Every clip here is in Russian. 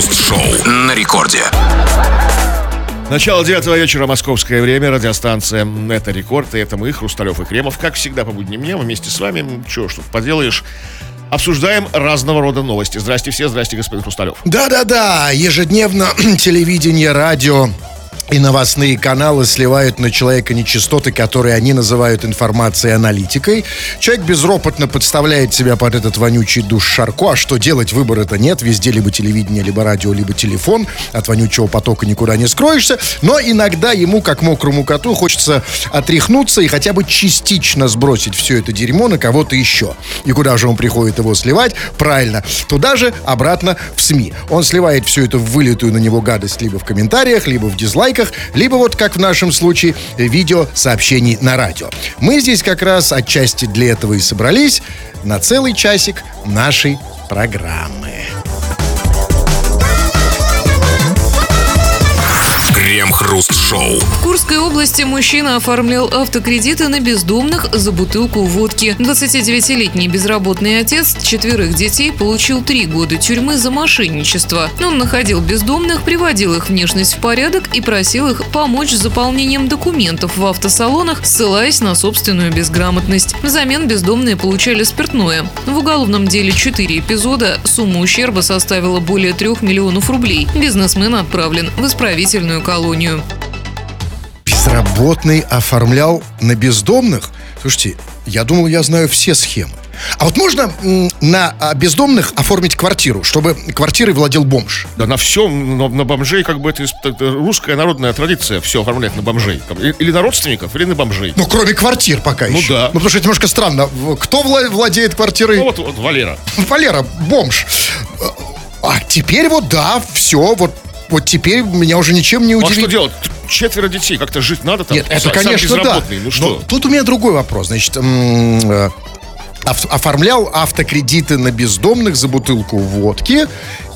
Хруст Шоу на Рекорде. Начало 9 вечера, московское время, радиостанция «Это Рекорд», и это мы, Хрусталев и Кремов, как всегда по будним дням, вместе с вами, что поделаешь, обсуждаем разного рода новости. Здрасте все, здрасте, господин Хрусталев. Да-да-да, ежедневно телевидение, радио и новостные каналы сливают на человека нечистоты, которые они называют информацией аналитикой. Человек безропотно подставляет себя под этот вонючий душ Шарко. А что делать? Выбора-то нет. Везде либо телевидение, либо радио, либо телефон. От вонючего потока никуда не скроешься. Но иногда ему, как мокрому коту, хочется отряхнуться и хотя бы частично сбросить все это дерьмо на кого-то еще. И куда же он приходит его сливать? Правильно, туда же, обратно в СМИ. Он сливает всю эту вылитую на него гадость либо в комментариях, либо в дизлайках, либо вот, как в нашем случае, видео сообщений на радио. Мы здесь как раз отчасти для этого и собрались на целый часик нашей программы. Крем-хруст шоу. В Курской области мужчина оформлял автокредиты на бездомных за бутылку водки. 29-летний безработный отец 4 детей получил 3 года тюрьмы за мошенничество. Он находил бездомных, приводил их внешность в порядок и просил их помочь с заполнением документов в автосалонах, ссылаясь на собственную безграмотность. Взамен бездомные получали спиртное. В уголовном деле 4 эпизода. Сумма ущерба составила более 3 миллионов рублей. Бизнесмен отправлен в исправительную колонию. Безработный оформлял на бездомных? Слушайте, я думал, я знаю все схемы. А вот можно на бездомных оформить квартиру, чтобы квартирой владел бомж? Да на все, на бомжей, как бы это русская народная традиция, все оформлять на бомжей. Или на родственников, или на бомжей. Ну, кроме квартир пока еще. Ну да. Ну, потому что это немножко странно. Кто владеет квартирой? Ну, вот Валера. Валера, бомж. А теперь вот да, все, вот теперь меня уже ничем не удивит. А что делать? 4 детей, как-то жить надо там? Нет, это, конечно, да. Ну, что? Тут у меня другой вопрос. Значит, оформлял автокредиты на бездомных за бутылку водки.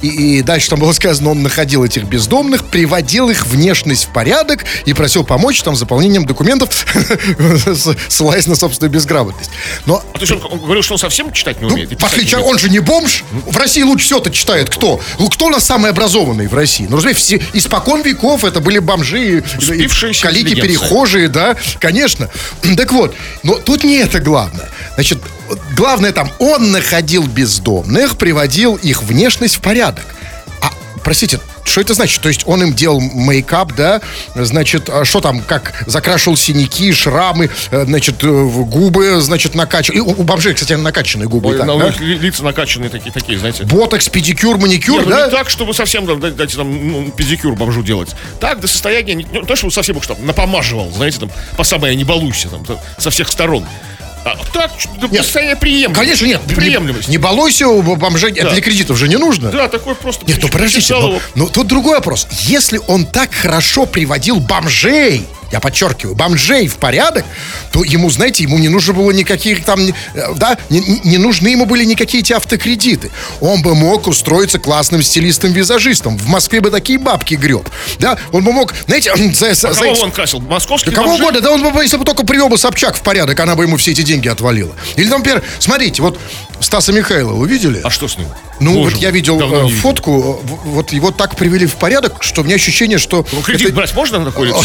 И дальше там было сказано, он находил этих бездомных, приводил их внешность в порядок и просил помочь там заполнением документов, ссылаясь на собственную безграмотность. Но... А то есть он говорил, что он совсем читать не умеет? Ну, в отличие, он же не бомж. В России лучше всего-то читает кто? Кто у нас самый образованный в России? Ну, разумеется, все, испокон веков это были бомжи, калики, перехожие, да, конечно. Так вот, но тут не это главное. Значит, главное там, он находил бездомных, приводил их внешность в порядок. А, простите, что это значит? То есть он им делал мейкап, да? Значит, что там, как закрашивал синяки, шрамы, значит, губы, значит, накачивал. У бомжей, кстати, накачанные губы. Ой, так, на, да? Лица накачанные такие, знаете. Ботокс, педикюр, маникюр. Нет, да? Ну не так, чтобы совсем, дайте там педикюр бомжу делать. Так, до состояния, не то, чтобы совсем их там напомаживал, знаете, там, по самое не балуйся, там, со всех сторон. А так, состояние приемлемости. Конечно, нет. Приемлемость. Не балуйся, бомжа, да. Для кредитов же не нужно. Да, такой просто... Нет, ну подождите, но тут другой вопрос. Если он так хорошо приводил бомжей, я подчеркиваю, бомжей в порядок, то ему, знаете, ему не нужно было никаких там, да, не нужны ему были никакие эти автокредиты. Он бы мог устроиться классным стилистом-визажистом. В Москве бы такие бабки греб. Да, он бы мог, знаете... А кого он красил? Московские бомжи? Да кого угодно, да он бы, если бы только привел бы Собчак в порядок, она бы ему все эти деньги отвалила. Или, например, смотрите, вот Стаса Михайлова, вы видели? А что с ним? Ну, боже, вот я видел фотку, вот его так привели в порядок, что у меня ощущение, что... Ну, кредит это... брать можно на такое лицо?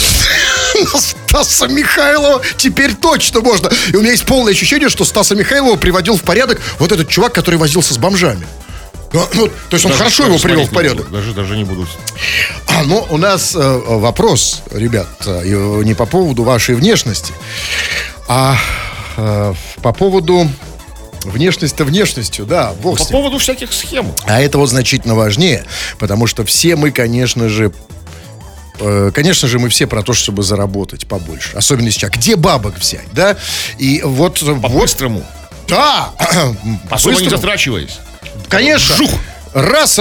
Стаса Михайлова теперь точно можно. И у меня есть полное ощущение, что Стаса Михайлова приводил в порядок вот этот чувак, который возился с бомжами. Ну, то есть он даже хорошо его привел в порядок. Даже не буду. Но у нас вопрос, ребят, не по поводу вашей внешности, а по поводу... Внешность-то внешностью, да, бог с ним. По поводу всяких схем. А это вот значительно важнее, потому что все мы, конечно же, мы все про то, чтобы заработать побольше. Особенно сейчас. Где бабок взять, да? И вот... По-быстрому. Да! Особо не затрачиваясь. Конечно. Жух! Раз.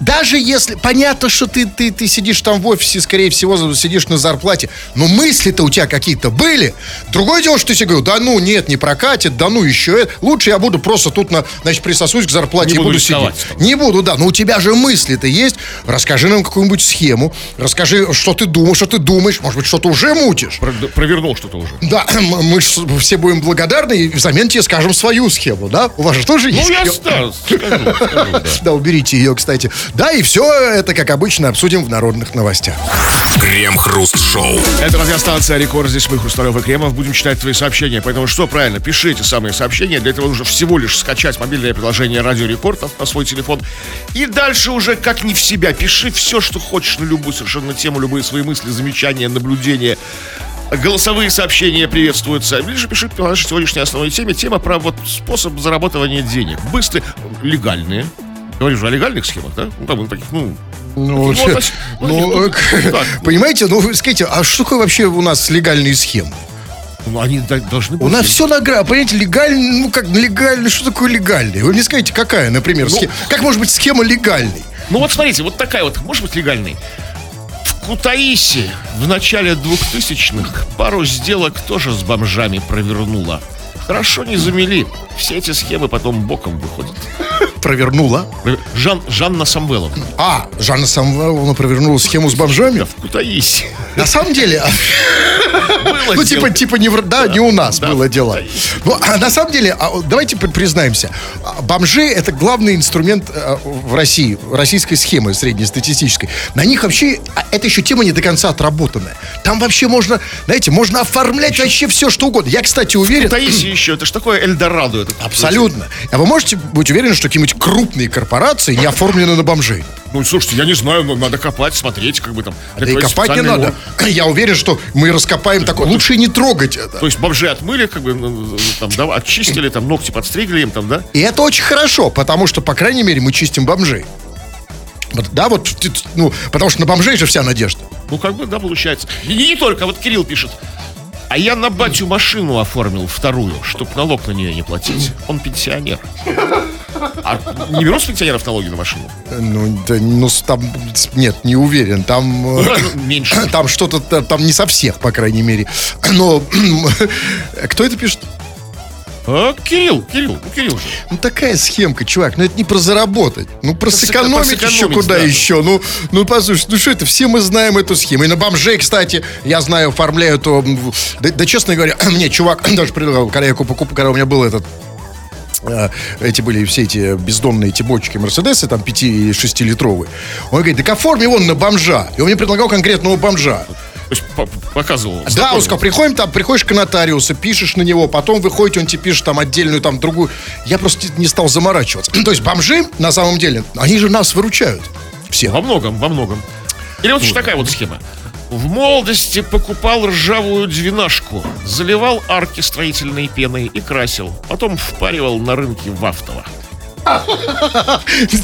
Даже если... Понятно, что ты сидишь там в офисе, скорее всего, сидишь на зарплате. Но мысли-то у тебя какие-то были. Другое дело, что ты себе говорил, да ну, нет, не прокатит, да ну, еще это. Лучше я буду просто тут, значит, присосусь к зарплате и буду сидеть. Не буду, да. Но у тебя же мысли-то есть. Расскажи нам какую-нибудь схему. Расскажи, что ты думаешь. Может быть, что-то уже мутишь. Провернул что-то уже. Да, мы же все будем благодарны и взамен тебе скажем свою схему, да? У вас же тоже есть? Ну, я скажу, да, убери. Смотрите ее, кстати. Да, и все это, как обычно, обсудим в народных новостях. Крем-хруст-шоу. Это радиостанция «Рекорд». Здесь мы, Хрусталев и Кремов, будем читать твои сообщения. Поэтому что правильно? Пиши эти самые сообщения. Для этого нужно всего лишь скачать мобильное приложение «Радио Рекорд» на свой телефон. И дальше уже как не в себя. Пиши все, что хочешь, на любую совершенно тему, любые свои мысли, замечания, наблюдения. Голосовые сообщения приветствуются. Или же пишите по нашей сегодняшней основной теме. Тема про вот способ зарабатывания денег. Быстрые, легальные. Говоришь о легальных схемах, да? Ну, там, таких, ну... Понимаете, скажите, а что такое вообще у нас легальные схемы? Ну, они должны быть. У нас все на грани. Понимаете, легальный, ну, как легальный, что такое легальный? Вы мне скажите, какая, например, схема? Как может быть схема легальной? Ну, вот смотрите, вот такая вот, может быть, легальной. В Кутаиси в начале 2000-х пару сделок тоже с бомжами провернула. Хорошо не замели. Все эти схемы потом боком выходят. Провернула? Жанна Самвеловна. А, Жанна Самвеловна провернула схему с бомжами? Да, в Кутаиси. На самом деле... Ну, типа, не у нас было дело. На самом деле, давайте признаемся. Бомжи — это главный инструмент в России, российской схемы среднестатистической. На них вообще... Это еще тема не до конца отработанная. Там вообще можно, знаете, можно оформлять вообще все, что угодно. Я, кстати, уверен... В Кутаиси еще. Это ж такое Эльдорадо. Абсолютно. А вы можете быть уверены, что какие-нибудь крупные корпорации не оформлены на бомжей? Ну, слушайте, я не знаю, надо копать, смотреть, как бы там. Да и копать не надо. Я уверен, что мы раскопаем такое. Лучше не трогать это. То есть бомжи отмыли, как бы, там, да, очистили, там, ногти подстригли им, там, да? И это очень хорошо, потому что, по крайней мере, мы чистим бомжей. Да, вот, ну, потому что на бомжей же вся надежда. Ну, как бы, да, получается. И не только, вот Кирилл пишет. А я на батю машину оформил вторую, чтоб налог на нее не платить. Он пенсионер. А не берут с пенсионеров налоги на машину? Ну, да, ну там... Нет, не уверен. Там... Ну, меньше. Там что-то... Там не со всех, по крайней мере. Но... Кто это пишет? А, Кирилл же. Ну, такая схемка, чувак. Ну, это не про заработать. Ну, про сэкономить еще куда еще. Ну, послушай, ну, что это? Все мы знаем эту схему. И на бомжей, кстати, я знаю, оформляют... Да, честно говоря, мне чувак даже предлагал, когда у меня был этот... Эти были все эти бездомные эти бочки Мерседесы, там 5- и 6-литровые. Он говорит, так оформи вон на бомжа. И он мне предлагал конкретного бомжа. То есть показывал. Да, приходим, там, приходишь к нотариусу, пишешь на него, потом выходите, он тебе пишет там отдельную, там другую. Я просто не стал заморачиваться. То есть бомжи, на самом деле, они же нас выручают. Все. Во многом. Или вот еще такая вот схема. В молодости покупал ржавую двенашку, заливал арки строительной пеной и красил. Потом впаривал на рынке в Автово.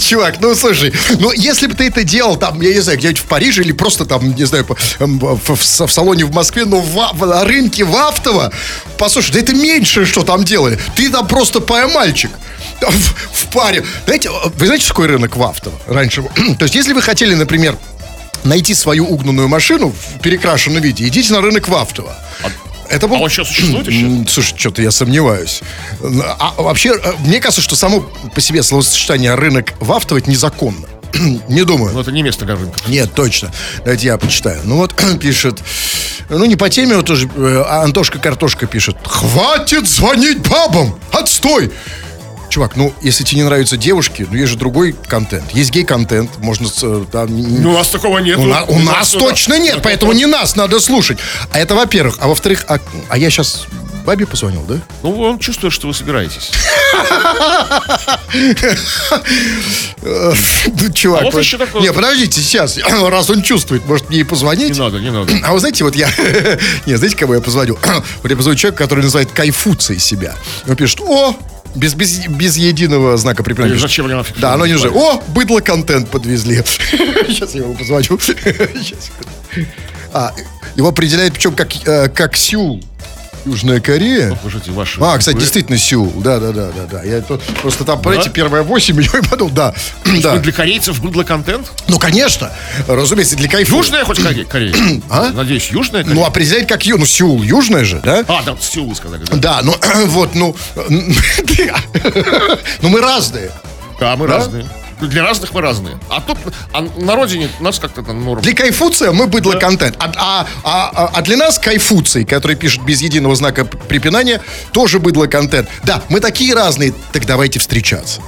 Чувак, ну слушай, ну если бы ты это делал там, я не знаю, где-нибудь в Париже или просто там, не знаю, в салоне в Москве, но на рынке в Автово, послушай, да это меньше, что там делали. Ты там просто поймальчик. В паре. Знаете, вы знаете, какой рынок в Автово раньше? То есть если вы хотели, например, найти свою угнанную машину в перекрашенном виде, идите на рынок в Автово. Это был... А он сейчас существует еще? Слушай, что-то я сомневаюсь. А вообще, мне кажется, что само по себе словосочетание «рынок в Автово» незаконно. Не думаю. Но это не место для рынка. Нет, точно. Давайте я почитаю. Ну вот, пишет... Ну, не по теме, вот тоже Антошка Картошка пишет. «Хватит звонить бабам! Отстой!» Чувак, ну, если тебе не нравятся девушки, ну, есть же другой контент. Есть гей-контент, можно... Да, ну, у нас такого нет. У нас точно нет, поэтому не нас надо слушать. А это, во-первых. А во-вторых, а я сейчас бабе позвонил, да? Ну, он чувствует, что вы собираетесь. Чувак, не, подождите, сейчас. Раз он чувствует, может, мне и позвонить? Не надо. А вы знаете, вот я... Не, знаете, кому я позвоню? Вот я позвоню человеку, который называет кайфуцией себя. Он пишет, без единого знака препинания. Зачем я нафиг? Да, оно не уже. О, быдло контент подвезли. Сейчас я его позвоню. Его определяет, причем, как Сеул. Южная Корея. Покажите ваши. Кстати, действительно Сеул. Да. Я тут просто там, понимаете, первая 8, и подумал, да. Да. Для корейцев быдло контент? Ну, конечно. Разумеется, для кайфа. Южная хоть Корея? Надеюсь, Южная Корея? Ну, определять как Южная. Ну, Сеул южная же, да? Да, Сеул сказали. Да, ну, вот, ну... Ну, мы разные. Да, мы разные. Для разных мы разные. А тут на родине нас как-то там норм. Для кайфуция мы быдло-контент. А для нас кайфуций, который пишет без единого знака препинания, тоже быдло-контент. Да, мы такие разные, так давайте встречаться.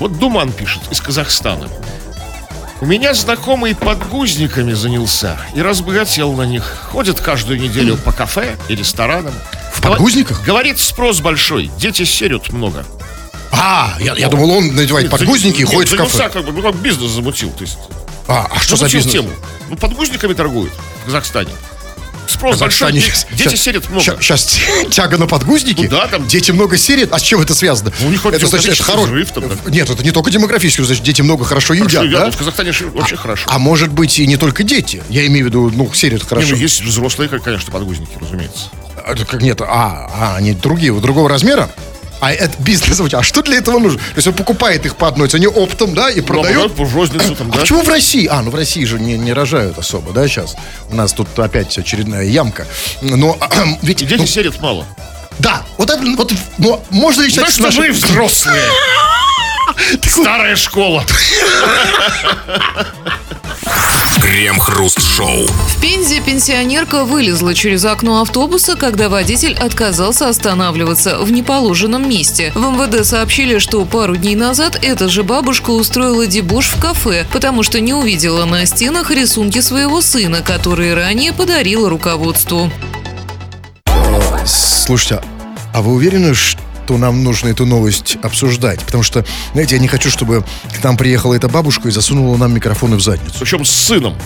Вот Думан пишет из Казахстана. У меня знакомый подгузниками занялся и разбогател на них. Ходит каждую неделю по кафе и ресторанам. В подгузниках? Говорит, спрос большой, дети серют много. А, я думал, он надевает подгузники и ходит в кафе. Занялся, как бы, ну, как бизнес замутил. То есть, а что за бизнес? Тему. Ну, подгузниками торгуют в Казахстане. Спрос большой, дети серят много. Сейчас тяга на подгузники, ну, да, там... дети много серят, а с чем это связано? Ну, у них это, значит, взрыв, там, так. Нет, это не только демографический, значит, дети много хорошо едят, да? Вот в Казахстане вообще хорошо. А может быть и не только дети, я имею в виду, ну, серят хорошо. Не, ну, есть взрослые, конечно, подгузники, разумеется. Они другого размера? А это бизнес. А что для этого нужно? То есть он покупает их по одной цене оптом, да, и продает. Да, розницу, там, да? А почему в России? В России же не рожают особо, да, сейчас. У нас тут опять очередная ямка. Но ведь... Дети серят мало. Да. Вот, но можно ли считать... Значит, мы взрослые. Старая школа. Крем-хруст шоу. В Пензе пенсионерка вылезла через окно автобуса, когда водитель отказался останавливаться в неположенном месте. В МВД сообщили, что пару дней назад эта же бабушка устроила дебош в кафе, потому что не увидела на стенах рисунки своего сына, которые ранее подарила руководству. Слушайте, а вы уверены, что нам нужно эту новость обсуждать? Потому что, знаете, я не хочу, чтобы к нам приехала эта бабушка и засунула нам микрофоны в задницу. Причем с сыном.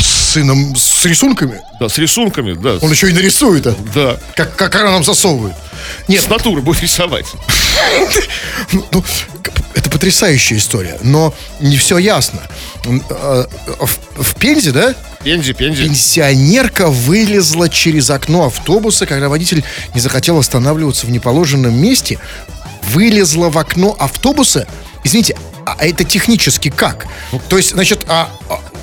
С сыном? С рисунками? Да, с рисунками, да. Он еще и нарисует это. Да. Как она нам засовывает. Нет. С натуры будет рисовать. Ну, это потрясающая история. Но не все ясно. В Пензе, да? Пензе. Пенсионерка вылезла через окно автобуса, когда водитель не захотел останавливаться в неположенном месте. Вылезла в окно автобуса. Извините, а это технически как? То есть, значит,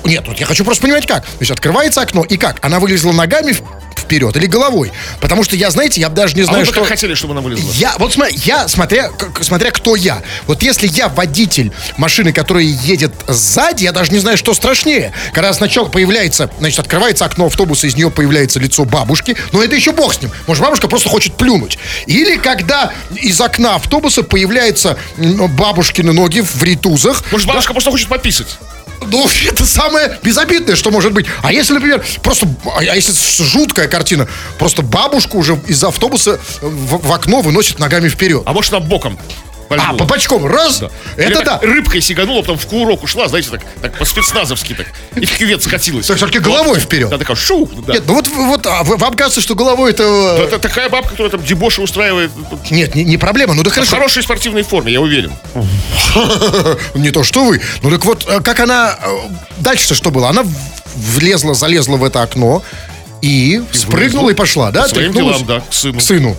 нет, вот я хочу просто понимать, как. То есть открывается окно, и как? Она вылезла ногами вперед или головой? Потому что я, знаете, я даже не знаю, что... как хотели, чтобы она вылезла? Смотря кто я. Вот если я водитель машины, которая едет сзади, я даже не знаю, что страшнее. Когда сначала появляется, значит, открывается окно автобуса, из нее появляется лицо бабушки, но это еще бог с ним. Может, бабушка просто хочет плюнуть. Или когда из окна автобуса появляются бабушкины ноги в ритузах. Может, бабушка просто хочет пописать. Ну, это самое безобидное, что может быть. А если, например, если жуткая картина, просто бабушку уже из автобуса в окно выносит ногами вперед. А может, она боком пальнула. По бочком, раз, да. Это да. Рыбкой сиганула, потом в кувырок ушла, знаете, так по-спецназовски так, и в кювет скатилась. Так, все-таки головой вперед. Да, такая, шух, да. Нет, ну вот вам кажется, что головой это... Да, это такая бабка, которая там дебоши устраивает. Нет, не проблема, ну да хорошо. В хорошей спортивной форме, я уверен. Не то, что вы. Ну так вот, как она... Дальше-то что было? Она залезла в это окно и спрыгнула и пошла, да? К своим делам, да, к сыну. К сыну.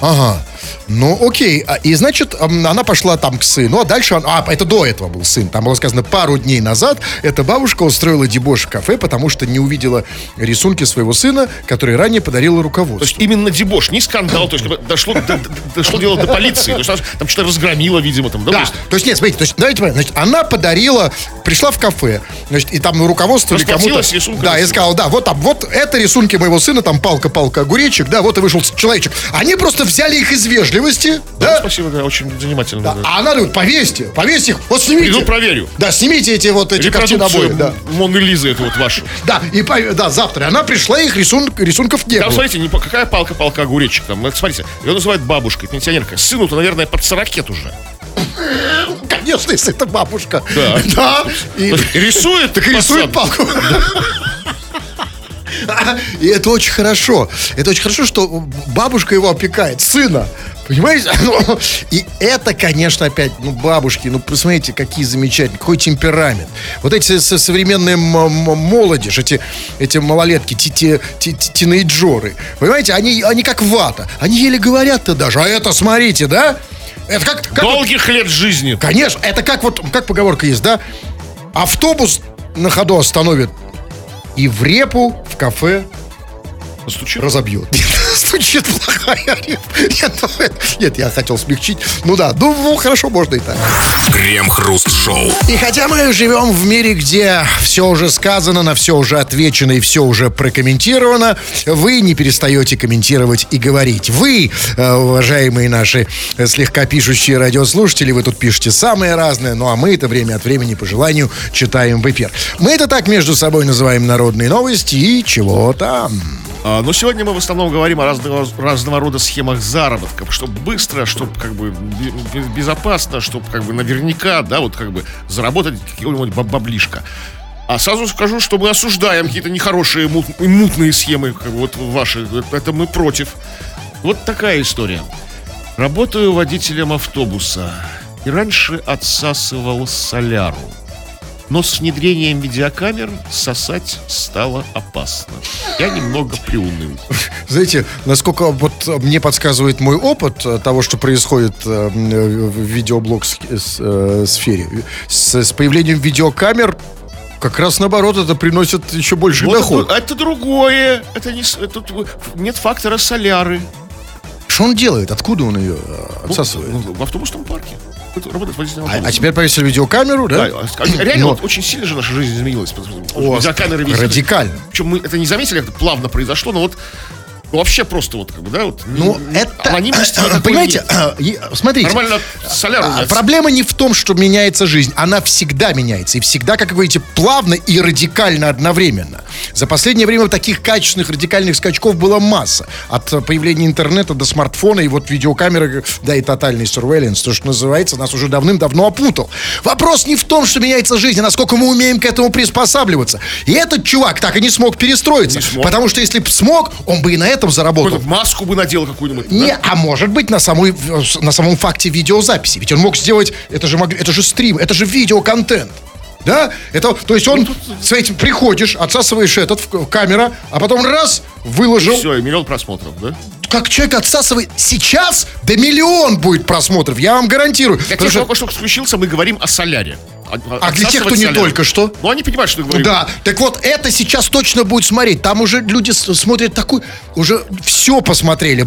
Ага. Ну, окей. И, значит, она пошла там к сыну, а дальше... это до этого был сын. Там было сказано, пару дней назад эта бабушка устроила дебош в кафе, потому что не увидела рисунки своего сына, которые ранее подарила руководству. То есть именно дебош, не скандал. То есть дошло дело до полиции. То есть она там что-то разгромила, видимо. Там, да? Да. То есть, нет, смотрите, значит, она подарила, пришла в кафе, значит, и там руководство или кому-то... Да, и сказала, да, вот там, вот это рисунки моего сына, там палка-палка, огуречек, да, вот и вышел человечек. Они просто взяли их из вежливости, да? Спасибо, да, очень занимательно. Да. Да. А она говорит, повесьте их, вот снимите. Иду проверю. Да, снимите эти картины обои. Да. Моны Лизы эту вот вашу. Да, завтра. Она пришла, их рисунков не было. Там, смотрите, какая палка-палка огуречек там. Смотрите, ее называют бабушкой, пенсионеркой. Сыну-то, наверное, под 40 уже. Конечно, если это бабушка. Да. Да. Рисует, так рисует палку. И это очень хорошо. Это очень хорошо, что бабушка его опекает, сына. Понимаете? И это, конечно, опять, бабушки, посмотрите, какие замечательные, какой темперамент. Вот эти современные молодежь, эти малолетки, тинейджеры, понимаете, они как вата. Они еле говорят-то даже. А это, смотрите, да? Это как долгих лет жизни. Конечно, это как поговорка есть, да? Автобус на ходу остановит и в репу в кафе разобьет. звучит плохая рифма. Нет, я хотел смягчить. Ну да, ну хорошо, можно и так. Крем-хруст шоу. И хотя мы живем в мире, где все уже сказано, на все уже отвечено и все уже прокомментировано, вы не перестаете комментировать и говорить. Вы, уважаемые наши слегка пишущие радиослушатели, вы тут пишете самое разное, ну а мы это время от времени по желанию читаем в эфир. Мы это так между собой называем народные новости и чего там. Но сегодня мы в основном говорим о разного рода схемах заработка, чтобы быстро, чтобы как бы безопасно, чтобы как бы наверняка, да, вот как бы заработать какого-нибудь баблишка. А сразу скажу, что мы осуждаем какие-то нехорошие мутные схемы, как бы вот ваши, это мы против. Вот такая история. Работаю водителем автобуса и раньше отсасывал соляру, но с внедрением видеокамер сосать стало опасно. Я немного приуныл. Знаете, насколько вот мне подсказывает мой опыт того, что происходит в видеоблог сфере, с появлением видеокамер как раз наоборот это приносит еще больше доход. Это другое. Это не, тут нет фактора соляры. Что он делает? Откуда он ее отсасывает? В автобусном парке. А теперь повесили видеокамеру, да? Реально, но... вот очень сильно же наша жизнь изменилась. Видеокамеры висели. Радикально. Причем мы это не заметили, как это плавно произошло, но вот вообще просто вот как бы, да, вот. Ну, это, понимаете, смотрите. Нормально соляру. Проблема не в том, что меняется жизнь. Она всегда меняется. И всегда, как вы говорите, плавно и радикально одновременно. За последнее время таких качественных радикальных скачков была масса. От появления интернета до смартфона и вот видеокамеры, да, и тотальный surveillance, то, что называется, нас уже давным-давно опутал. Вопрос не в том, что меняется жизнь, а насколько мы умеем к этому приспосабливаться. И этот чувак так и не смог перестроиться. Не смог. Потому что если бы смог, он бы и на это заработал. Какую-то маску бы надел какую-нибудь. Не, да? А может быть на самом факте видеозаписи. Ведь он мог сделать, это же стрим, это же видеоконтент. Да? То есть он с этим приходишь, отсасываешь камера, а потом раз, выложил. Все, и миллион просмотров, да? Как человек отсасывает сейчас, да миллион будет просмотров, я вам гарантирую. Для тех, кто только что включился, мы говорим о соляре. А для тех, кто не только что? Ну, они понимают, что я говорю. Да, так вот, это сейчас точно будет смотреть. Там уже люди смотрят такую... Уже все посмотрели.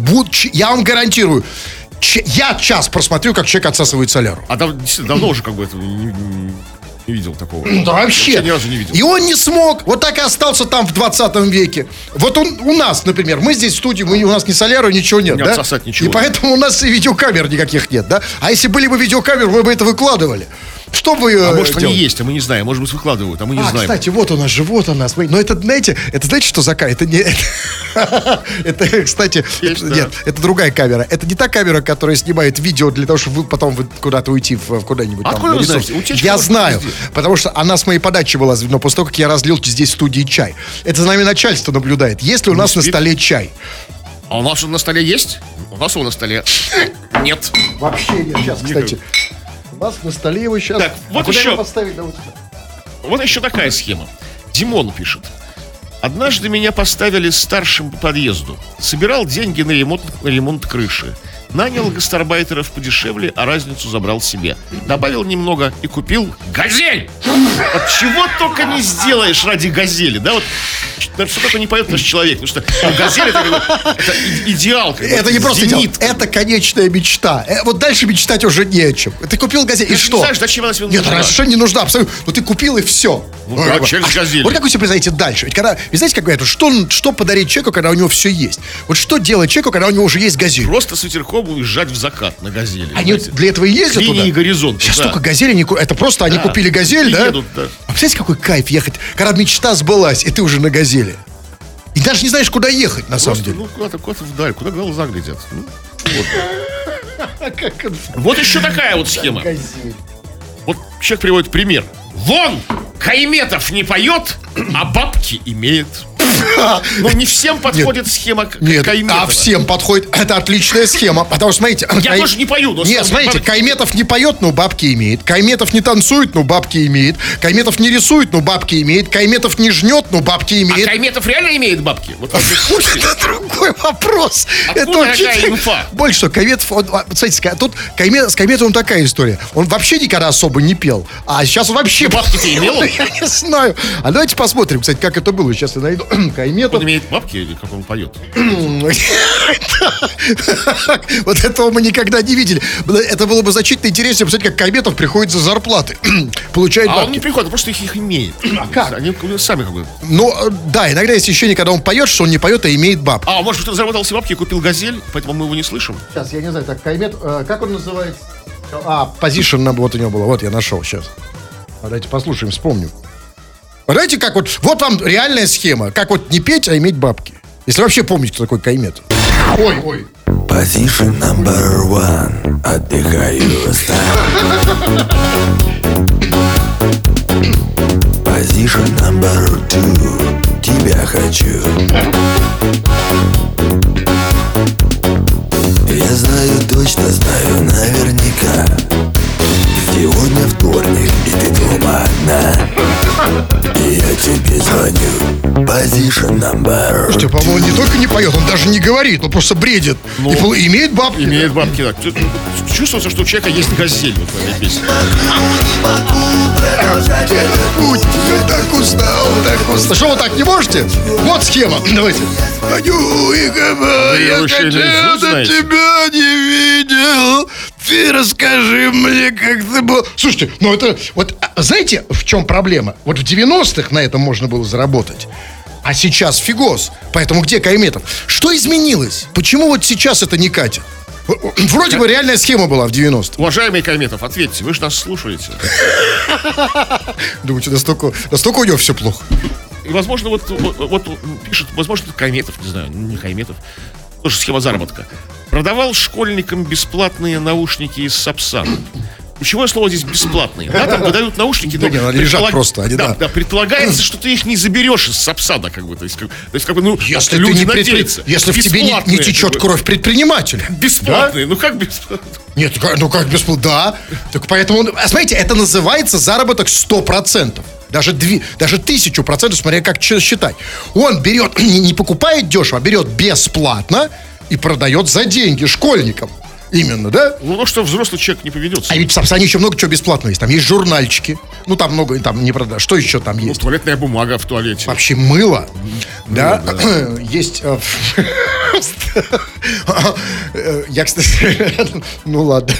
Я вам гарантирую. Я час просмотрю, как человек отсасывает соляру. А там действительно давно уже как бы это... Не видел такого. Да вообще ни разу не видел. И он не смог. Вот так и остался там в 20 веке. Вот он у нас, например, мы здесь в студии, у нас ни соляры, ничего нет. Не да? отсосать ничего. И поэтому у нас и видеокамер никаких нет, да? А если были бы видеокамеры, мы бы это выкладывали. Что вы делали? А может делали? Они есть, а мы не знаем. Может быть выкладывают, а мы не знаем. Кстати, вот у нас же, вот у нас. Но это, знаете, что за камера? Это не... Это, кстати... Нет, это другая камера. Это не та камера, которая снимает видео для того, чтобы потом куда-то уйти в куда-нибудь. Откуда вы знаете? Я знаю, потому что она с моей подачи была, но после того, как я разлил здесь в студии чай. Это за нами начальство наблюдает. Если у нас на столе чай... А у нас он на столе есть? У нас его на столе нет. Вообще нет. Сейчас, кстати... У нас на столе его сейчас... Так, вот еще... Поставить? Да, вот еще такая схема. Димон пишет. Однажды меня поставили старшим по подъезду. Собирал деньги на ремонт крыши. Нанял гастарбайтеров подешевле, а разницу забрал себе. Добавил немного и купил газель! Вот чего только не сделаешь ради газели, да? Вот что-то не поет наш человек, потому что газель это идеал. Это не просто идеал, это конечная мечта. Вот дальше мечтать уже не о чем. Ты купил газель, и что? Знаешь, зачем она тебе нужна? Нет, хорошо, не нужна, абсолютно. Но ты купил, и все. Ну, да, через газель. Вот как вы себе представляете дальше? Ведь когда, вы знаете, как говорят, что подарить человеку, когда у него все есть? Вот что делать человеку, когда у него уже есть газель? Просто с ветерком уезжать в закат на газели. Они знаете? Для этого и ездят туда? Линии горизонта. Сейчас только газели не купили. Это просто они купили газель, да? Едут, да. А представляете, какой кайф ехать, когда мечта сбылась, и ты уже на газели. И даже не знаешь, куда ехать, на просто, самом деле. Ну, куда-то вдаль, куда глаза глядят. Ну, вот. Вот еще такая вот схема. Вот человек приводит пример. Вон! Кай Метов не поет, а бабки имеет. Но не всем подходит схема Кай Метова. А всем подходит. Это отличная схема. Потому что, смотрите... Я тоже не пою. Но нет, смотрите, Кай Метов не поет, но бабки имеет. Кай Метов не танцует, но бабки имеет. Кай Метов не рисует, но бабки имеет. Кай Метов не жнет, но бабки имеет. А Кай Метов реально имеет бабки? Вот это другой вопрос. Откуда такая инфа? Больше что, Кай Метов... Смотрите, тут с Кай Метовым такая история. Он вообще никогда особо не пел. А сейчас он вообще... Бабки-то имел? Я не знаю. А давайте посмотрим, кстати, как это было. Сейчас я найду... Кай Метов. Он имеет бабки или как он поет? Вот этого мы никогда не видели. Это было бы значительно интереснее посмотреть, как Кай Метов приходит за зарплаты. Получает бабки. А он не приходит, просто их имеет. А как? Они сами как бы. Ну, да, иногда есть ощущение, когда он поет, что он не поет, а имеет бабки. А, может, он заработал себе бабки и купил «Газель», поэтому мы его не слышим. Сейчас, я не знаю, так, Кай Метов, как он называется? А, «Position», вот у него было, вот я нашел сейчас. Давайте послушаем, вспомним. Знаете, как вот вам реальная схема. Как вот не петь, а иметь бабки. Если вообще помните, кто такой Кай Метов. Ой. Position number one. Отдыхаю. Position number two. Тебя хочу. Я знаю, точно знаю, наверняка. Сегодня вторник, и ты дома одна. И я тебе звоню. Position number. Слушайте, по-моему, не только не поет, он даже не говорит. Он просто бредит. Ну, и имеет бабки. Имеет бабки, да. Чувствуется, что у человека есть «Газель» вот в этой песне. Я так устал, так устал. Что, вы так не можете? Вот схема. Давайте. Звоню и говорю, я когда-то тебя не видел. Ты расскажи мне, как ты был... Слушайте, ну это... Вот знаете, в чем проблема? Вот в 90-х на этом можно было заработать. А сейчас фигос. Поэтому где Кай Метов? Что изменилось? Почему вот сейчас это не катит? Вроде бы реальная схема была в 90-х. Уважаемый Кай Метов, ответьте, вы же нас слушаете. Думаете, настолько у него все плохо? И, возможно, вот пишет, возможно, Кай Метов, не знаю, не Кай Метов. Тоже схема заработка. Продавал школьникам бесплатные наушники из Сапсана. Ключевое слово здесь «бесплатные». Да, там выдают наушники. Да, но лежат просто. Они, да, предполагается, что ты их не заберешь из Сапсана. Как бы, то есть, как бы, ну, если люди надеются. Если в тебе не течет кровь предпринимателя. Бесплатные, да? Ну как бесплатные? Нет, ну как бесплатные, да. Так поэтому, смотрите, это называется заработок 100%. Даже 1000%, смотря как считать. Он берет, не покупает дешево, а берет бесплатно и продает за деньги школьникам. Именно, да? Ну, что взрослый человек не поведется. А ведь в Сапсане еще много чего бесплатного есть. Там есть журнальчики. Ну, там много, там не продаж. Что еще там есть? Ну, туалетная бумага в туалете. Вообще мыло. Да. Есть... Я, кстати... Ну, ладно.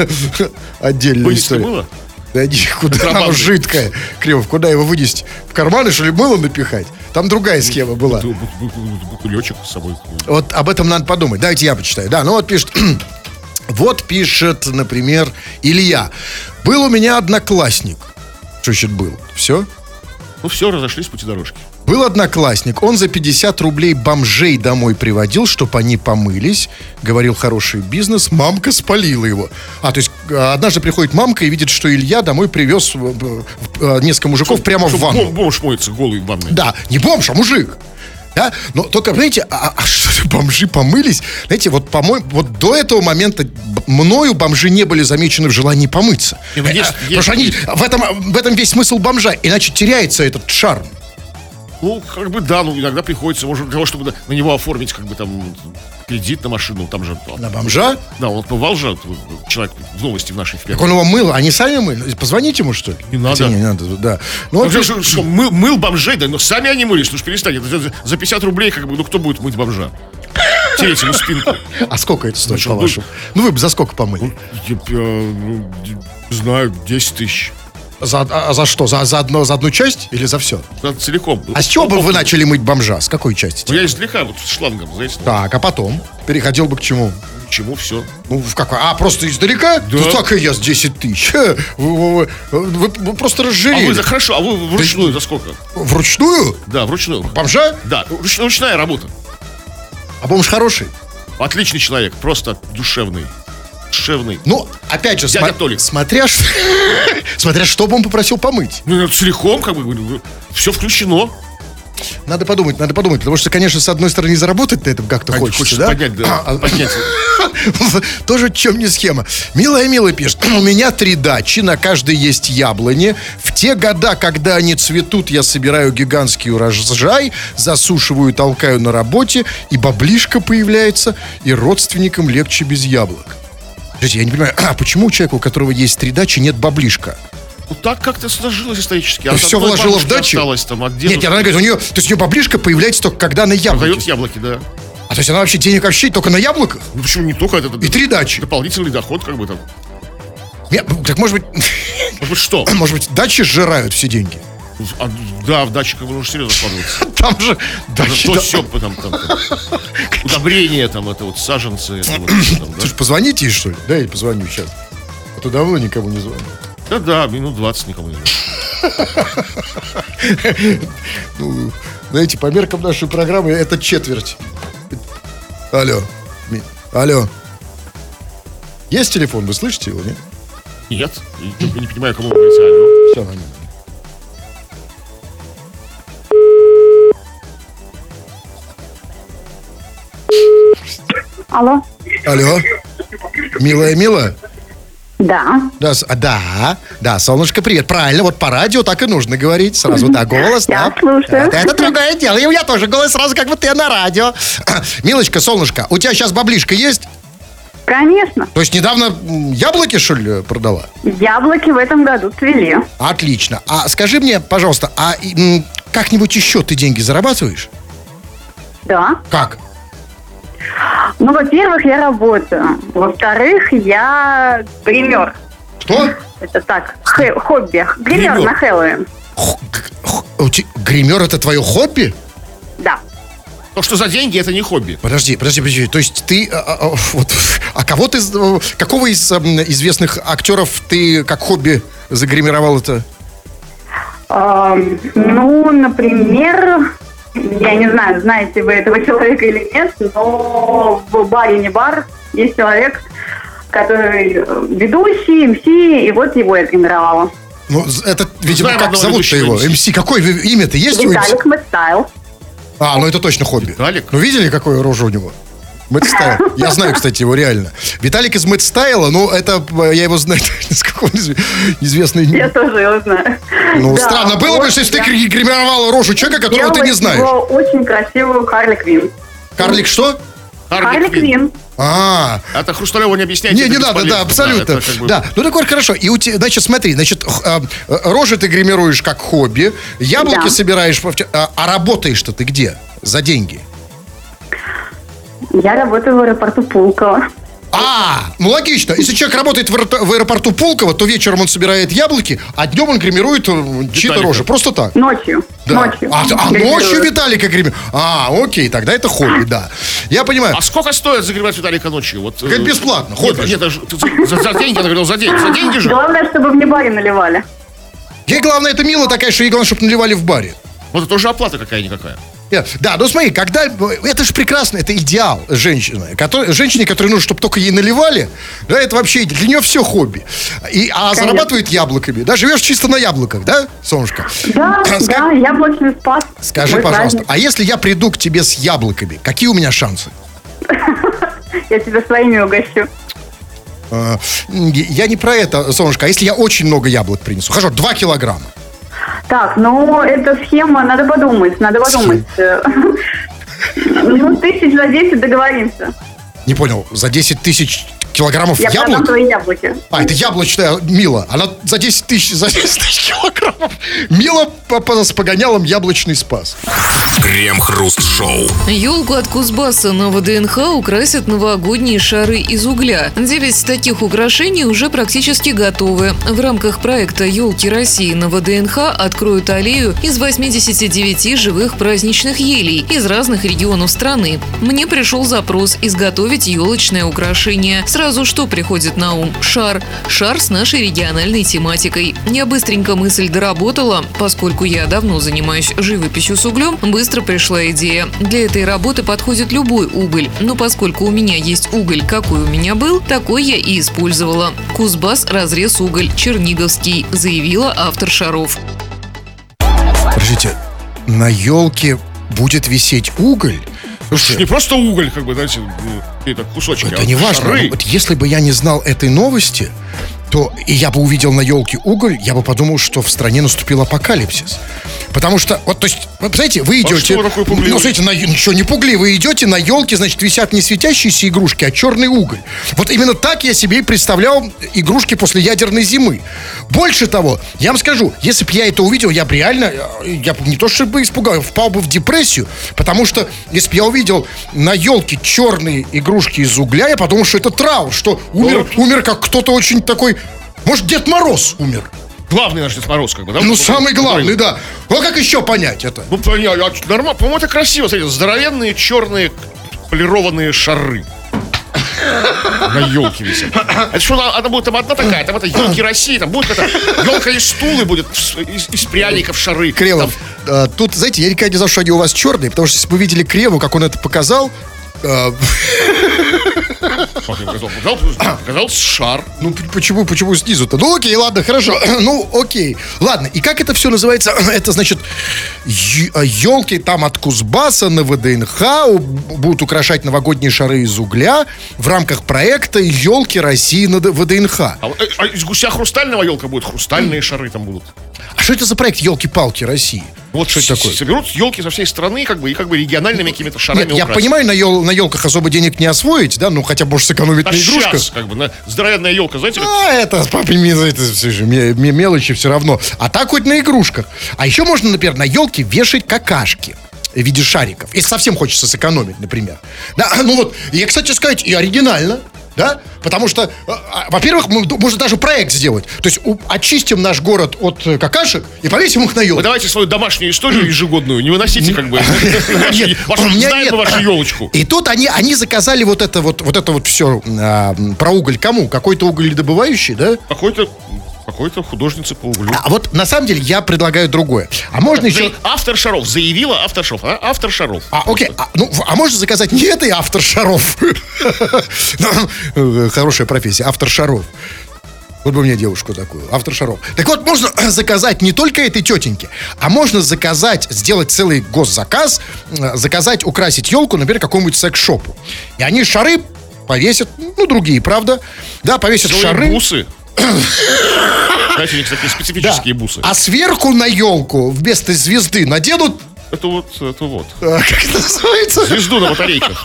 Отдельная история. Вынести мыло? Да куда оно жидкое. Кремов, куда его вынести? В карманы, что ли, мыло напихать? Там другая схема была. Бутылечек с собой. Вот об этом надо подумать. Давайте я почитаю. Да, ну вот пишет... Вот пишет, например, Илья. Был у меня одноклассник. Что значит был? Все? Ну все, разошлись пути дорожки. Был одноклассник. Он за 50 рублей бомжей домой приводил, чтобы они помылись. Говорил, хороший бизнес. Мамка спалила его. А, то есть однажды приходит мамка и видит, что Илья домой привез несколько мужиков прямо в ванну. Бомж моется голый в ванной. Да, не бомж, а мужик. Да? Но только, знаете, что бомжи помылись? Знаете, вот, по-моему, вот до этого момента мною бомжи не были замечены в желании помыться. Потому что они, в этом весь смысл бомжа. Иначе теряется этот шарм. Ну, как бы да, ну иногда приходится, может, для того, чтобы на него оформить, как бы там, кредит на машину, там же... На бомжа? Да, он отмывал же, человек в новости в нашей фирме. Так он его мыл, они сами мыли? Позвоните ему, что ли? Не надо. Хотя, не надо, да. Ну, он же, что, мыл бомжей, да, но сами они мылись, ну, перестань, за 50 рублей, как бы, ну, кто будет мыть бомжа? Терять ему спинку. А сколько это стоит, по-вашему? Ну, вы бы за сколько помыли? Не знаю, 10 тысяч. За что? За одну часть или за все? За целиком. А с чего бы вы начали мыть бомжа? С какой части? Ну, я издалека, вот с шлангом, знаете. Так, а потом? Переходил бы к чему? К чему все? Ну, в какой? А, просто издалека? Да. Ну, так и я с 10 тысяч. Вы просто разжирели. Хорошо, а вы вручную за сколько? Вручную? Да, вручную. Бомжа? Да, ручная работа. А бомж хороший? Отличный человек, просто душевный. Душевный. Ну, опять же, смотря что бы он попросил помыть. Ну, целиком, как бы, все включено. Надо подумать, потому что, конечно, с одной стороны, заработать на этом как-то хочется, да? Поднять, да. Тоже чем не схема. Милая пишет. У меня 3 дачи, на каждой есть яблони. В те года, когда они цветут, я собираю гигантский урожай, засушиваю, толкаю на работе, и баблишка появляется, и родственникам легче без яблок. Слушайте, я не понимаю, почему у человека, у которого есть 3 дачи, нет баблишка? Так как-то сложилось исторически. Все вложила в дачу? Осталось, там, от нет, она говорит, у нее, то есть ее баблишка появляется только когда на яблоке. Продает яблоки, да. А то есть она вообще денег вообще только на яблоках? Ну почему не только? Это, и 3 дачи. Дополнительный доход как бы там. Нет, так может быть... Может быть что? Может быть дачи сжирают все деньги? А, да, в даче как бы нужно серьезно складываться. Там же дачи... Все там. Удобрения там, это вот саженцы. Слушай, позвоните ей что ли? Да, я ей позвоню сейчас. А то давно никому не звоню. Да, минут 20 никому не звоню. Ну, знаете, по меркам нашей программы это четверть. Алло. Есть телефон, вы слышите его, нет? Нет, я не понимаю, кому говорится алло. Все, понятно. Алло. Милая? Да, солнышко, привет. Правильно, вот по радио так и нужно говорить. Сразу, да, голос, да. Слушаю. Это другое дело. И у меня тоже голос сразу, как будто я на радио. Милочка, солнышко, у тебя сейчас баблишка есть? Конечно. То есть недавно яблоки, что ли, продала? Яблоки в этом году цвели. Отлично. А скажи мне, пожалуйста, а как-нибудь еще ты деньги зарабатываешь? Да. Как? Ну, во-первых, я работаю. Во-вторых, я гример. Что? Это так, хобби. Гример на Хэллоуин. Гример это твое хобби? Да. То, что за деньги, это не хобби. Подожди. То есть ты... Какого из известных актеров ты как хобби загримировал-то? Ну, например... Я не знаю, знаете вы этого человека или нет, но в баре не бар есть человек, который ведущий, МС, и вот его я гримировала. Ну, это, видимо, знаем, как зовут-то его? МС, какое имя-то есть у него? Виталик, Мэт Стайл. А, ну это точно хобби. Виталик? Ну видели, какое рожа у него? Мэт Стайл. Я знаю, кстати, его реально. Виталик из Мэт Стайла, ну, это, я его знаю, из какого-нибудь известного... Я тоже его знаю. Ну, да, странно было бы, если ты гримировала рожу человека, которого ты не знаешь. Его очень красивую Харли Квинн. Карлик что? Харли Квинн. А, это Хрусталеву не объясняйте. Не надо, да, абсолютно. Да, ну так вот хорошо. И у тебя, значит, смотри, значит, рожи ты гримируешь как хобби, яблоки собираешь, а работаешь-то ты где? За деньги? Я работаю в аэропорту Пулково. Ну логично. Если человек работает в аэропорту Пулково, то вечером он собирает яблоки, а днем он гримирует чьи-то рожи. Просто так. Ночью. Да. Ночью Виталика гримирует. Окей, тогда это хобби, да. Я понимаю. А сколько стоит загребать Виталика ночью? Вот, как бесплатно, хобби. Нет, за деньги, я говорил, за деньги же. Главное, чтобы мне баре наливали. Ей главное, это мило такая, что ей главное, чтобы наливали в баре. Вот это уже оплата какая-никакая. Да, ну смотри, когда... Это же прекрасно, это идеал женщины. Женщине, которой нужно, чтобы только ей наливали, да, это вообще для нее все хобби. Конечно. Зарабатывает яблоками. Да, живешь чисто на яблоках, да, солнышко? Да, яблочный спас. Скажи, пожалуйста, а если я приду к тебе с яблоками, какие у меня шансы? Я тебя своими угощу. Я не про это, солнышко. А если я очень много яблок принесу? Хорошо, 2 килограмма. Так, ну, эта схема, надо подумать. Ну, 1000 за 10 договоримся. Не понял, за 10 000 килограммов яблок? Я продам твои яблоки. Это яблочная Мила. Она за 10 тысяч килограммов. Мила с погонялом яблочный спас. Крем-хруст-шоу. Елку от Кузбасса на ВДНХ украсят новогодние шары из угля. 9 таких украшений уже практически готовы. В рамках проекта «Елки России» на ВДНХ откроют аллею из 89 живых праздничных елей из разных регионов страны. Мне пришел запрос изготовить елочное украшение. Сразу что приходит на ум? Шар. Шар с нашей региональной тематикой. Я быстренько мысль доработала, поскольку я давно занимаюсь живописью с углем, быстро пришла идея. Для этой работы подходит любой уголь, но поскольку у меня есть уголь, какой у меня был, такой я и использовала. Кузбасс разрез уголь черниговский, заявила автор шаров. Подождите, на елке будет висеть уголь? Не просто уголь, как бы, знаете, это кусочек. Это не важно. Вот если бы я не знал этой новости, то и я бы увидел на елке уголь, я бы подумал, что в стране наступил апокалипсис. Потому что, вот, то есть, вы представляете, вы идете... А что такое, ну, смотрите, ничего не пугливый, вы идете, на елке, значит, висят не светящиеся игрушки, а черный уголь. Вот именно так я себе и представлял игрушки после ядерной зимы. Больше того, я вам скажу, если бы я это увидел, я бы реально, я бы не то чтобы испугался, впал бы в депрессию, потому что, если бы я увидел на елке черные игрушки из угля, я подумал, что это траур, что умер как кто-то очень такой... Может, Дед Мороз умер? Главный наш Дед Мороз, как бы, да? Ну, самый главный, да. Ну, а как еще понять это? Ну, нормально. По-моему, это красиво. Смотрите, здоровенные черные полированные шары. На елке висят. Это что, она будет там одна такая, там это елки России, там будет елка из стулы будет, из пряников шары. Кремов, тут, знаете, я никогда не знал, что они у вас черные, потому что если бы вы видели Кремова, как он это показал... Показался шар. Ну почему снизу-то? Ну окей, ладно, хорошо. Ну окей, ладно. И как это все называется? Это значит елки там от Кузбасса на ВДНХ будут украшать новогодние шары из угля в рамках проекта «Елки России на ВДНХ». А из гуся хрустального елка будет, хрустальные шары там будут. А что это за проект «Елки-палки России»? Вот что это такое. Соберут елки со всей страны, как бы региональными какими-то шарами. Нет, я понимаю, на елках особо денег не освоить, да, ну хотя бы можешь сэкономить на игрушках. Сейчас, здоровенная елка, знаете. А это мелочи все равно. А так хоть на игрушках. А еще можно, например, на елке вешать какашки в виде шариков. Если совсем хочется сэкономить, например. Да, ну вот, я, кстати, сказать, и оригинально. Да? Потому что, во-первых, можно даже проект сделать. То есть очистим наш город от какашек и повесим их на елку. Вы давайте свою домашнюю историю ежегодную не выносите, как бы. Знаем вашу елочку. И тут они заказали вот это вот все про уголь кому? Какой-то угледобывающий, да? Какой-то художницы по углю. А вот на самом деле я предлагаю другое. А можно еще... Автор шаров. Заявила автор шаров. Автор шаров. А, окей. А можно заказать не этой автор шаров? Хорошая профессия. Автор шаров. Вот бы мне девушку такую. Автор шаров. Так вот, можно заказать не только этой тетеньке, а можно заказать, сделать целый госзаказ, заказать, украсить елку, например, какому-нибудь секс-шопу. И они шары повесят, ну, другие, правда. Да, повесят шары. Бусы. Знаете, у них такие специфические бусы. А сверху на елку вместо звезды наденут... Это вот. Как это называется? Звезду на батарейках.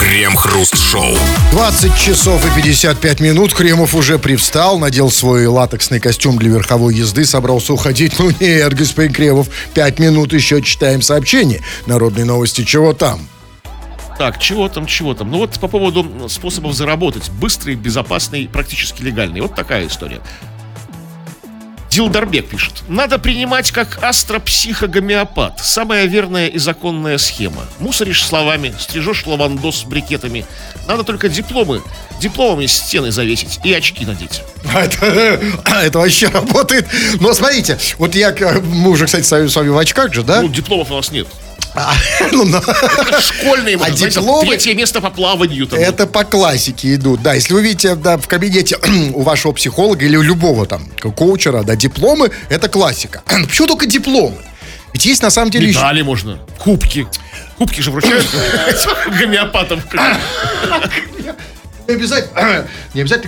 Крем-хруст шоу. 20:55. Кремов уже привстал, надел свой латексный костюм для верховой езды, собрался уходить. Ну нет, господин Кремов, 5 минут еще читаем сообщение. Народные новости, чего там? Так, чего там? Ну вот по поводу способов заработать. Быстрый, безопасный, практически легальный. Вот такая история. Дилдарбек пишет. Надо принимать как астропсихогомеопат. Самая верная и законная схема. Мусоришь словами, стрижешь лавандос с брикетами. Надо только дипломами стены завесить и очки надеть. Это вообще работает. Но смотрите, вот мы уже, кстати, с вами в очках же, да? Ну, дипломов у нас нет. Школьные, вот, дипломы, 3-е место по плаванию там. Это по классике идут, да. Если вы видите, да, в кабинете у вашего психолога или у любого там коучера, да, дипломы, это классика. Почему только дипломы? Ведь есть на самом деле... Медали еще... можно, кубки. Кубки же вручают гомеопатам. Не обязательно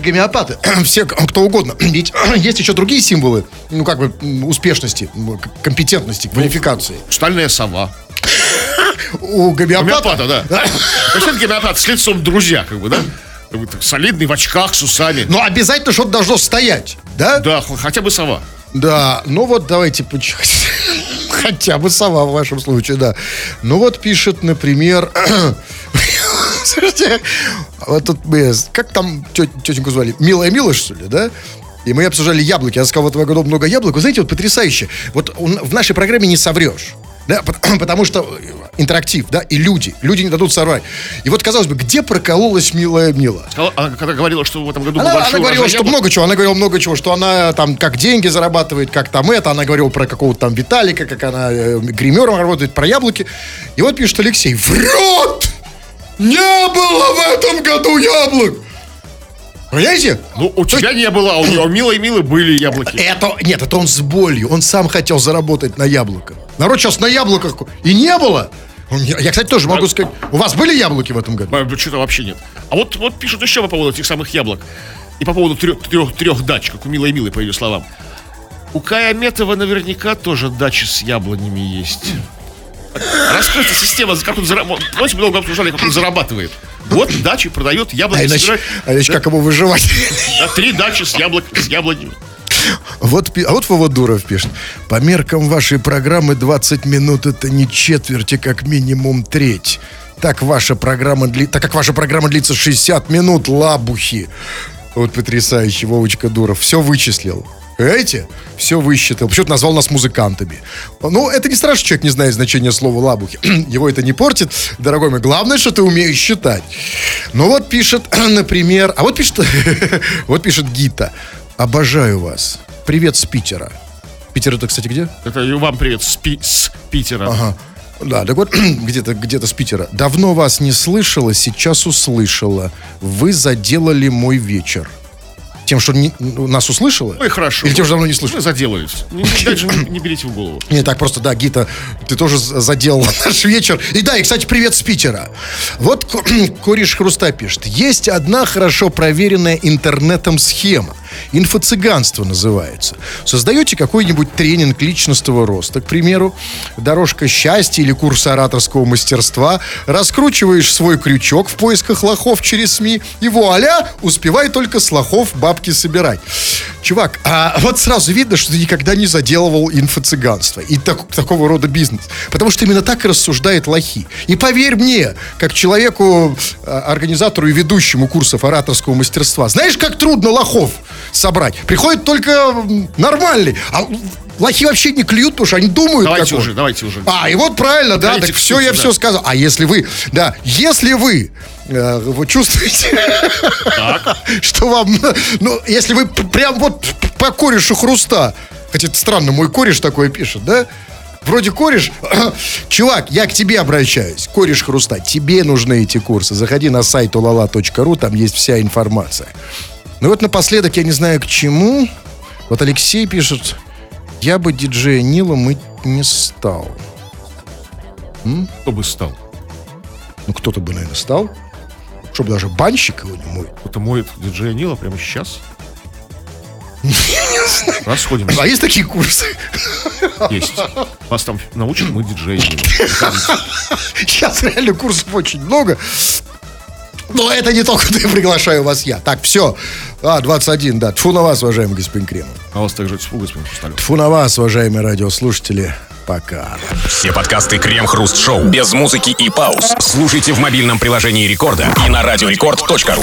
гомеопаты, все, кто угодно. Ведь есть еще другие символы, ну, как бы, успешности, компетентности, квалификации. Стальная сова. У гомеопата, да. Вообще-то гомеопат с лицом друзья, как бы, да? Солидный, в очках, с усами. Но обязательно что-то должно стоять, да? Да, хотя бы сова. Да, ну вот давайте почитать. Хотя бы сова в вашем случае, да. Ну вот пишет, например... Слушайте, вот тут мы... Как там тетеньку звали? Милая, что ли, да? И мы обсуждали яблоки. Я сказал, вот в этом году много яблок. Вы знаете, вот потрясающе. Вот в нашей программе не соврешь. Да? Потому что интерактив, да, и люди не дадут соврать. И вот, казалось бы, где прокололась милая Мила? Она когда говорила, что в этом году большой урожай. Она говорила, что много чего. Она говорила много чего, что она там как деньги зарабатывает, как там это. Она говорила про какого-то там Виталика, как она гримером работает, про яблоки. И вот пишет Алексей. Врет! Не было в этом году яблок! Понимаете? Ну, у тебя не было, а у него милые-милые были яблоки. Это он с болью. Он сам хотел заработать на яблоках. Народ сейчас на яблоках. И не было. Я, кстати, тоже могу сказать, у вас были яблоки в этом году? Что-то вообще нет. А вот пишут еще по поводу этих самых яблок. И по поводу трех дач, как у милой-милой, по ее словам. У Кая Метова наверняка тоже дачи с яблонями есть. Раскрыта система, как он зарабатывает. Очень много обсуждали, как он зарабатывает. Вот дачи продает, яблоки собирает. А иначе как ему выживать? Да, 3 дачи с яблонями. Вот Воводуров пишет. По меркам вашей программы 20 минут это не четверть, а как минимум треть. Так как ваша программа длится 60 минут, лабухи. Вот потрясающе, Вовочка Дуров. Все вычислил. Понимаете? Все высчитал. Почему-то назвал нас музыкантами. Ну, это не страшно, человек не знает значения слова лабухи. Его это не портит. Дорогой мой, главное, что ты умеешь считать. Ну, вот пишет, например... А вот пишет... Вот пишет Гита. Обожаю вас. Привет с Питера. Питер это, кстати, где? Это вам привет с Питера. Ага. Да, так вот, где-то с Питера. Давно вас не слышала, сейчас услышала. Вы заделали мой вечер. Тем, что нас услышала? Ну и хорошо. Или тем, что давно не слышала? Мы заделались. Дальше не берите в голову. Не, так просто, да, Гита, ты тоже заделала наш вечер. И да, и, кстати, привет с Питера. Вот кореш Хруста пишет. Есть одна хорошо проверенная интернетом схема. Инфо-цыганство называется. Создаете какой-нибудь тренинг личностного роста, к примеру, дорожка счастья или курс ораторского мастерства, раскручиваешь свой крючок в поисках лохов через СМИ, и вуаля, успевай только с лохов бабки собирать. Чувак, а вот сразу видно, что ты никогда не заделывал инфо-цыганство и такого рода бизнес. Потому что именно так и рассуждают лохи. И поверь мне, как человеку, организатору и ведущему курсов ораторского мастерства, знаешь, как трудно лохов собрать. Приходят только нормальные. А лохи вообще не клюют, потому что они думают. Давайте уже. А, и вот правильно, да, так все, я все сказал. А если вы, да, вы чувствуете, что вам, ну, если вы прям вот по корешу Хруста, хотя это странно, мой кореш такое пишет, да? Вроде кореш, чувак, я к тебе обращаюсь, кореш Хруста, тебе нужны эти курсы. Заходи на сайт Улала.ру, там есть вся информация. Ну вот напоследок, я не знаю к чему. Вот Алексей пишет, я бы диджея Нила мыть не стал. Кто бы стал? Ну, кто-то бы, наверное, стал. Чтобы даже банщик его не моет. Кто-то моет диджея Нила прямо сейчас. Расходимся. А есть такие курсы? Есть. Вас там научат мыть диджея Нила. Сейчас реально курсов очень много. Но это не только ты, приглашаю вас я. Так, все. 21, да. Тьфу на вас, уважаемый господин Кремов. А вас также тьфу, господин Хрусталев. Тьфу на вас, уважаемые радиослушатели. Пока. Все подкасты Крем Хруст Шоу без музыки и пауз слушайте в мобильном приложении Рекорда и на радиорекорд.ру.